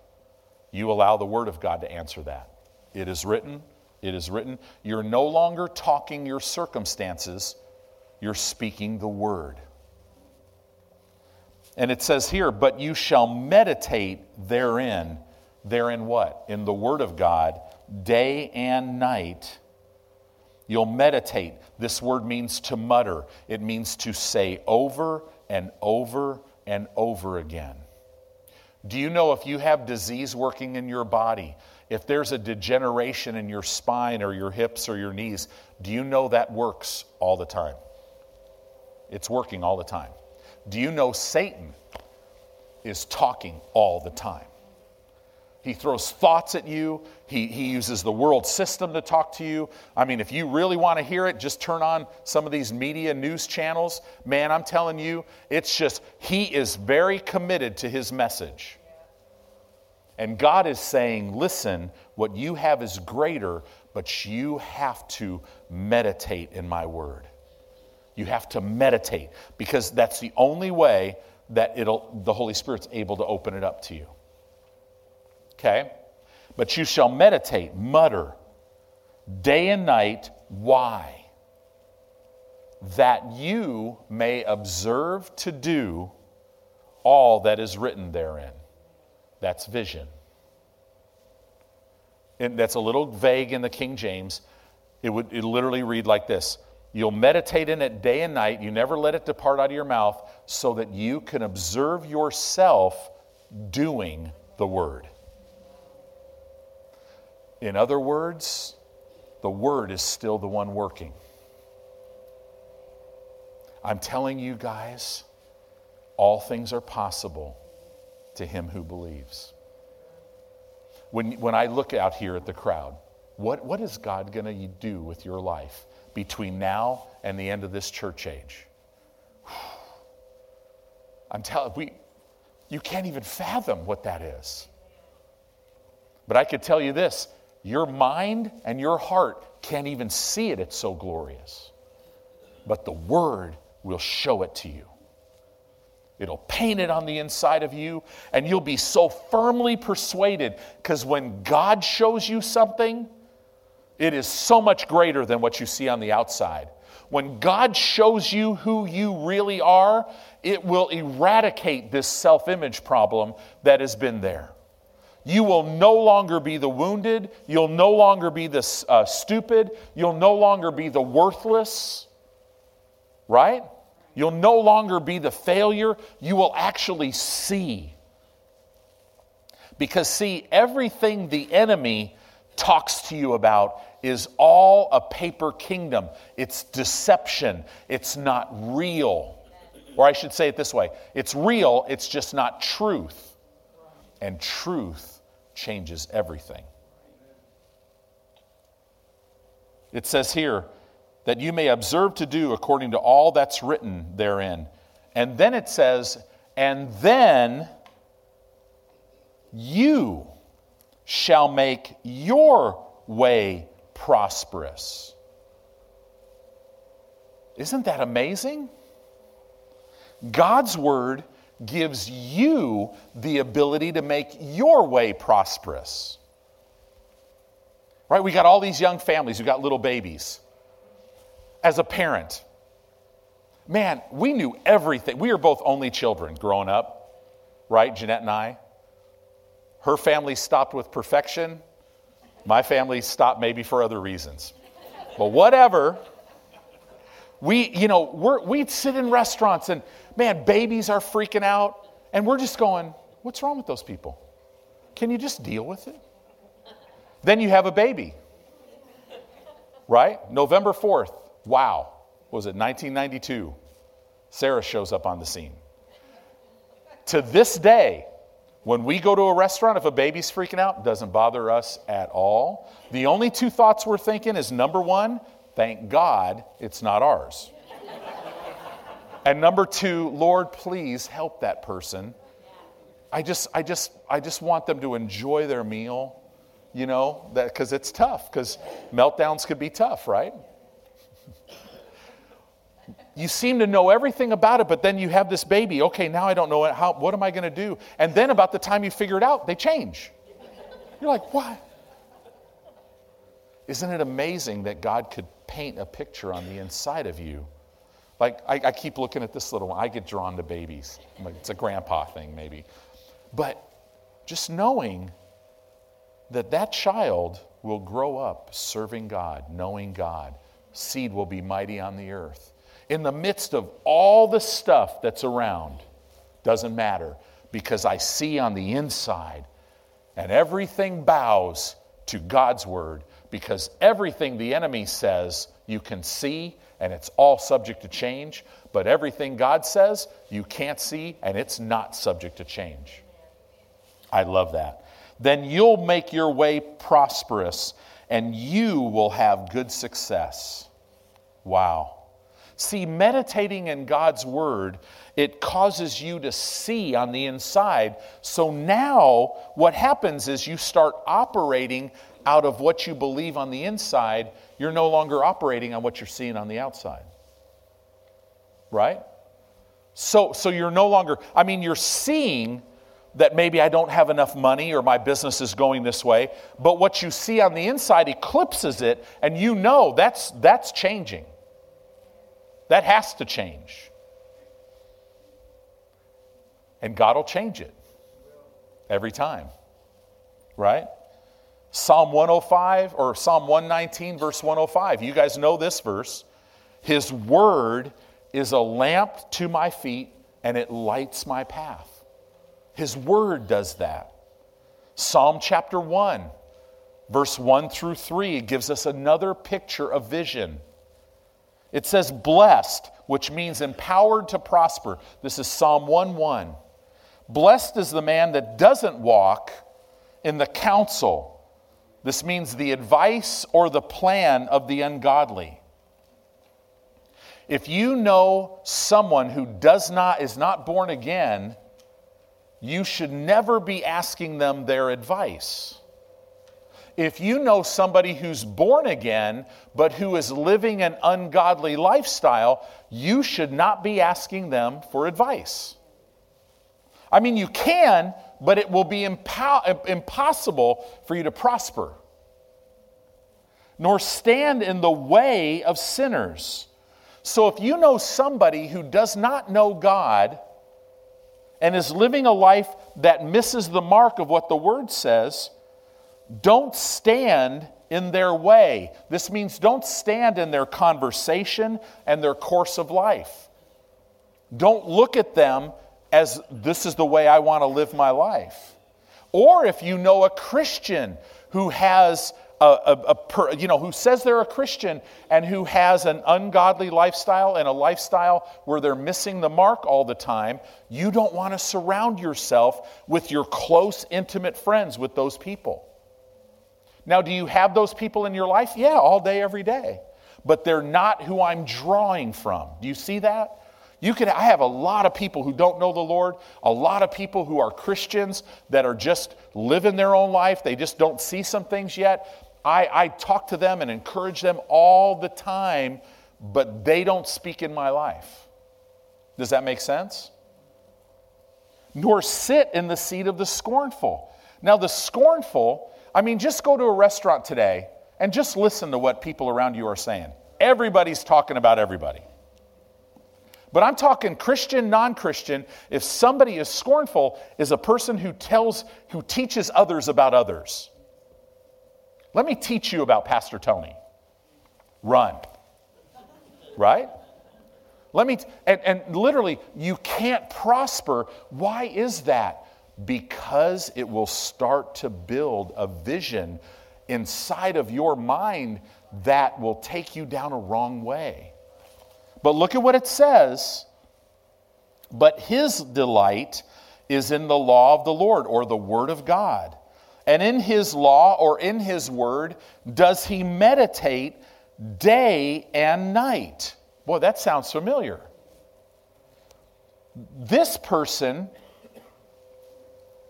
you allow the Word of God to answer that. It is written. It is written. You're no longer talking your circumstances. You're speaking the Word. And it says here, but you shall meditate therein. Therein what? In the Word of God, day and night. You'll meditate. This word means to mutter. It means to say over and over and over again. Do you know if you have disease working in your body, if there's a degeneration in your spine or your hips or your knees, do you know that works all the time? It's working all the time. Do you know Satan is talking all the time? He throws thoughts at you. He uses the world system to talk to you. I mean, if you really want to hear it, just turn on some of these media news channels. Man, I'm telling you, it's just, he is very committed to his message. And God is saying, listen, what you have is greater, but you have to meditate in my Word. You have to meditate, because that's the only way that the Holy Spirit's able to open it up to you. Okay? But you shall meditate, mutter, day and night. Why? That you may observe to do all that is written therein. That's vision. And that's a little vague in the King James. It literally read like this. You'll meditate in it day and night. You never let it depart out of your mouth, so that you can observe yourself doing the Word. In other words, the Word is still the one working. I'm telling you guys, all things are possible to him who believes. When I look out here at the crowd, what is God going to do with your life between now and the end of this church age? I'm telling you can't even fathom what that is. But I could tell you this, your mind and your heart can't even see it. It's so glorious. But the Word will show it to you. It'll paint it on the inside of you, and you'll be so firmly persuaded, because when God shows you something, it is so much greater than what you see on the outside. When God shows you who you really are, it will eradicate this self-image problem that has been there. You will no longer be the wounded. You'll no longer be the stupid. You'll no longer be the worthless, right? You'll no longer be the failure. You will actually see. Because, see, everything the enemy talks to you about is all a paper kingdom. It's deception. It's not real. Or I should say it this way. It's real. It's just not truth. And truth changes everything. It says here, that you may observe to do according to all that's written therein. And then it says, and then you shall make your way prosperous. Isn't that amazing? God's Word gives you the ability to make your way prosperous. Right? We got all these young families who got little babies. As a parent, man, we knew everything. We were both only children growing up, right? Jeanette and I. Her family stopped with perfection. My family stopped maybe for other reasons. But whatever. We'd sit in restaurants and, man, babies are freaking out. And we're just going, what's wrong with those people? Can you just deal with it? Then you have a baby, right? November 4th, wow, was it 1992? Sarah shows up on the scene. To this day, when we go to a restaurant, if a baby's freaking out, it doesn't bother us at all. The only two thoughts we're thinking is, number one, thank God it's not ours. And number two, Lord, please help that person. I just want them to enjoy their meal, you know, that because it's tough, because meltdowns could be tough, right? You seem to know everything about it, but then you have this baby. Okay, now I don't know what am I going to do? And then about the time you figure it out, they change. You're like, what? Isn't it amazing that God could paint a picture on the inside of you? Like, I keep looking at this little one. I get drawn to babies. Like, it's a grandpa thing, maybe. But just knowing that that child will grow up serving God, knowing God. Seed will be mighty on the earth. In the midst of all the stuff that's around, doesn't matter, because I see on the inside, and everything bows to God's word, because everything the enemy says you can see, and it's all subject to change, but everything God says, you can't see, and it's not subject to change. I love that. Then you'll make your way prosperous, and you will have good success. Wow. See, meditating in God's word, it causes you to see on the inside. So now what happens is you start operating out of what you believe on the inside. You're no longer operating on what you're seeing on the outside. Right? So you're no longer, I mean, you're seeing that maybe I don't have enough money or my business is going this way, but what you see on the inside eclipses it, and you know that's changing. That has to change. And God will change it every time. Right? Psalm 105 or Psalm 119, verse 105. You guys know this verse. His word is a lamp to my feet, and it lights my path. His word does that. Psalm chapter 1, verse 1 through 3, it gives us another picture of vision. It says blessed, which means empowered to prosper. This is Psalm 1:1. Blessed is the man that doesn't walk in the counsel. This means the advice or the plan of the ungodly. If you know someone who is not born again, you should never be asking them their advice. If you know somebody who's born again, but who is living an ungodly lifestyle, you should not be asking them for advice. I mean, you can, but it will be impossible for you to prosper. Nor stand in the way of sinners. So if you know somebody who does not know God and is living a life that misses the mark of what the Word says, don't stand in their way. This means don't stand in their conversation and their course of life. Don't look at them as this is the way I want to live my life. Or if you know a Christian who has who says they're a Christian and who has an ungodly lifestyle and a lifestyle where they're missing the mark all the time, you don't want to surround yourself with your close, intimate friends with those people. Now, do you have those people in your life? Yeah, all day, every day. But they're not who I'm drawing from. Do you see that? I have a lot of people who don't know the Lord, a lot of people who are Christians that are just living their own life. They just don't see some things yet. I talk to them and encourage them all the time, but they don't speak in my life. Does that make sense? Nor sit in the seat of the scornful. Now, the scornful, I mean, just go to a restaurant today and just listen to what people around you are saying. Everybody's talking about everybody. But I'm talking Christian, non-Christian. If somebody is scornful, is a person who teaches others about others. Let me teach you about Pastor Tony. Run. Right? And literally, you can't prosper. Why is that? because it will start to build a vision inside of your mind that will take you down a wrong way. But look at what it says. But his delight is in the law of the Lord, or the word of God. And in his law, or in his word, does he meditate day and night. Boy, that sounds familiar. This person,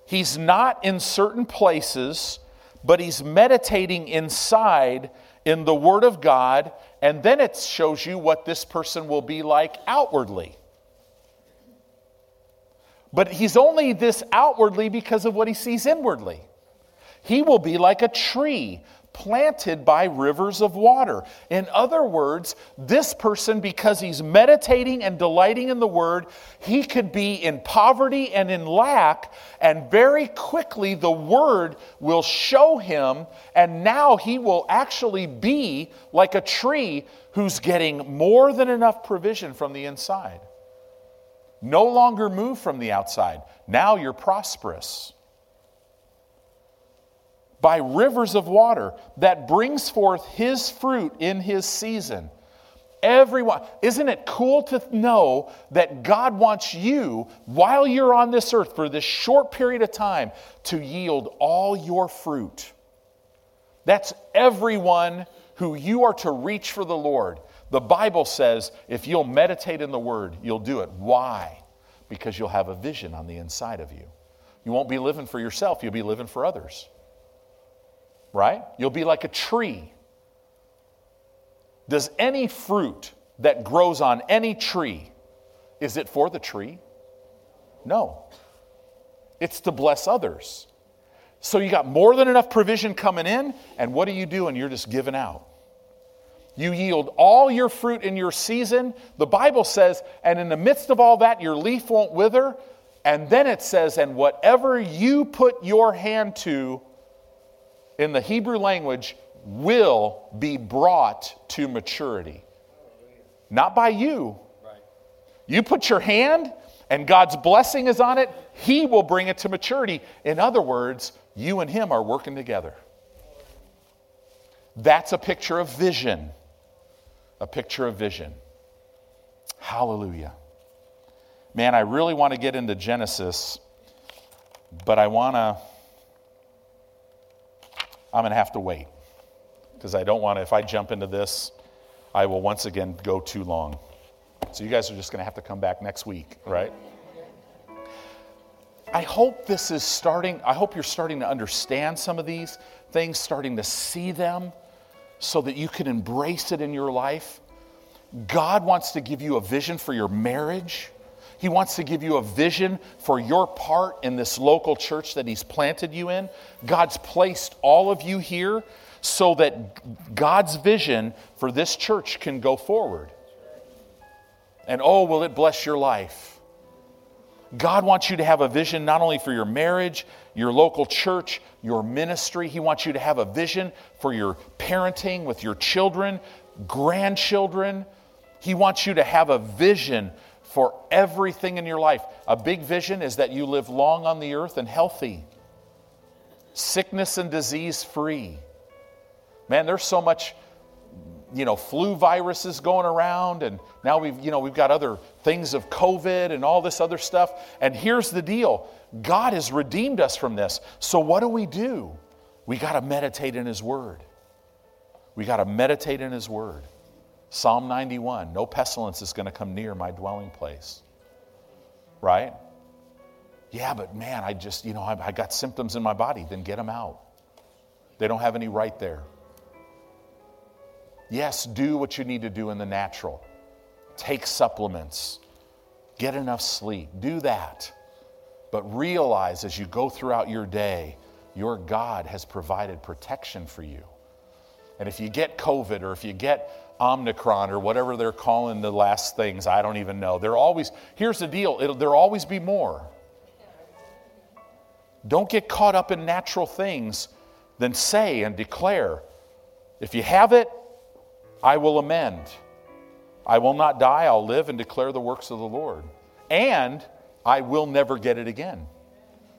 he's not in certain places, but he's meditating inside in the word of God, and then it shows you what this person will be like outwardly. But he's only this outwardly because of what he sees inwardly. He will be like a tree planted by rivers of water. In other words, this person, because he's meditating and delighting in the word, he could be in poverty and in lack, and very quickly the word will show him, and now he will actually be like a tree who's getting more than enough provision from the inside. No longer moved from the outside. Now you're prosperous. By rivers of water that brings forth his fruit in his season. Everyone, isn't it cool to know that God wants you, while you're on this earth for this short period of time, to yield all your fruit? That's everyone who you are to reach for the Lord. The Bible says if you'll meditate in the Word, you'll do it. Why? Because you'll have a vision on the inside of you. You won't be living for yourself, you'll be living for others. Right? You'll be like a tree. Does any fruit that grows on any tree, is it for the tree? No. It's to bless others. So you got more than enough provision coming in, and what do you do? And you're just giving out. You yield all your fruit in your season. The Bible says, and in the midst of all that, your leaf won't wither. And then it says, and whatever you put your hand to, in the Hebrew language, will be brought to maturity. Not by you. Right. You put your hand and God's blessing is on it, He will bring it to maturity. In other words, you and Him are working together. That's a picture of vision. A picture of vision. Hallelujah. Man, I really want to get into Genesis, but I'm going to have to wait, because I don't want to, if I jump into this, I will once again go too long. So you guys are just going to have to come back next week, right? I hope this is starting, I hope you're starting to understand some of these things, starting to see them so that you can embrace it in your life. God wants to give you a vision for your marriage. He wants to give you a vision for your part in this local church that He's planted you in. God's placed all of you here so that God's vision for this church can go forward. And oh, will it bless your life. God wants you to have a vision not only for your marriage, your local church, your ministry. He wants you to have a vision for your parenting with your children, grandchildren. He wants you to have a vision for everything in your life. A big vision is that you live long on the earth and healthy, sickness and disease free. Man, there's so much, flu viruses going around, and now we've got other things of COVID and all this other stuff. And here's the deal: God has redeemed us from this. So what do? We got to meditate in His Word. We got to meditate in His Word. Psalm 91, no pestilence is going to come near my dwelling place. Right? Yeah, but man, I just, I got symptoms in my body. Then get them out. They don't have any right there. Yes, do what you need to do in the natural. Take supplements. Get enough sleep. Do that. But realize as you go throughout your day, your God has provided protection for you. And if you get COVID, or if you get Omicron, or whatever they're calling the last things, I don't even know. Here's the deal, there'll always be more. Don't get caught up in natural things, then say and declare, if you have it, I will amend. I will not die, I'll live and declare the works of the Lord. And I will never get it again.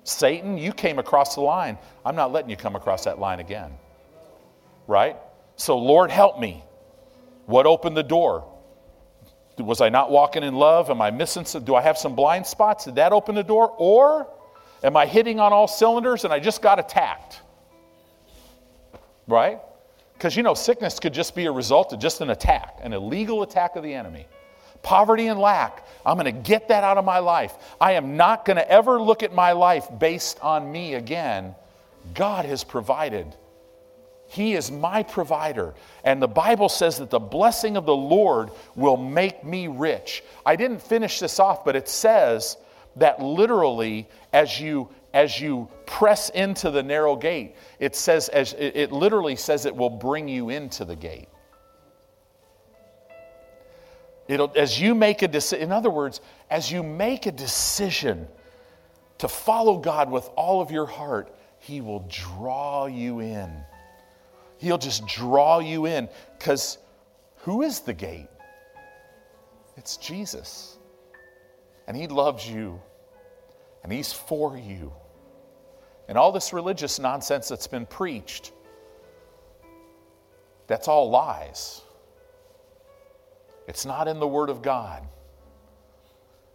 Satan, you came across the line. I'm not letting you come across that line again. Right? So, Lord, help me. What opened the door? Was I not walking in love? Am I missing some? Do I have some blind spots? Did that open the door? Or am I hitting on all cylinders and I just got attacked? Right? Because, you know, sickness could just be a result of just an attack, an illegal attack of the enemy. Poverty and lack, I'm going to get that out of my life. I am not going to ever look at my life based on me again. God has provided. He is my provider. And the Bible says that the blessing of the Lord will make me rich. I didn't finish this off, but it says that literally as you press into the narrow gate, it says it literally says it will bring you into the gate. As you make a decision, in other words, as you make a decision to follow God with all of your heart, He will draw you in. He'll just draw you in, because who is the gate? It's Jesus. And He loves you. And He's for you. And all this religious nonsense that's been preached, that's all lies. It's not in the Word of God.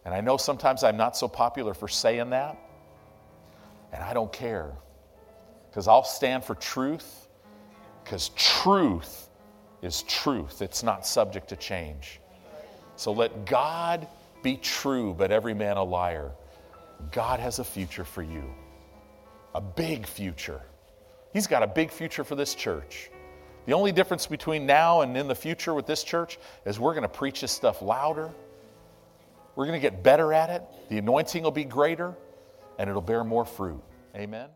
And I know sometimes I'm not so popular for saying that. And I don't care. Because I'll stand for truth. Because truth is truth. It's not subject to change. So let God be true, but every man a liar. God has a future for you. A big future. He's got a big future for this church. The only difference between now and in the future with this church is we're going to preach this stuff louder. We're going to get better at it. The anointing will be greater, and it'll bear more fruit. Amen.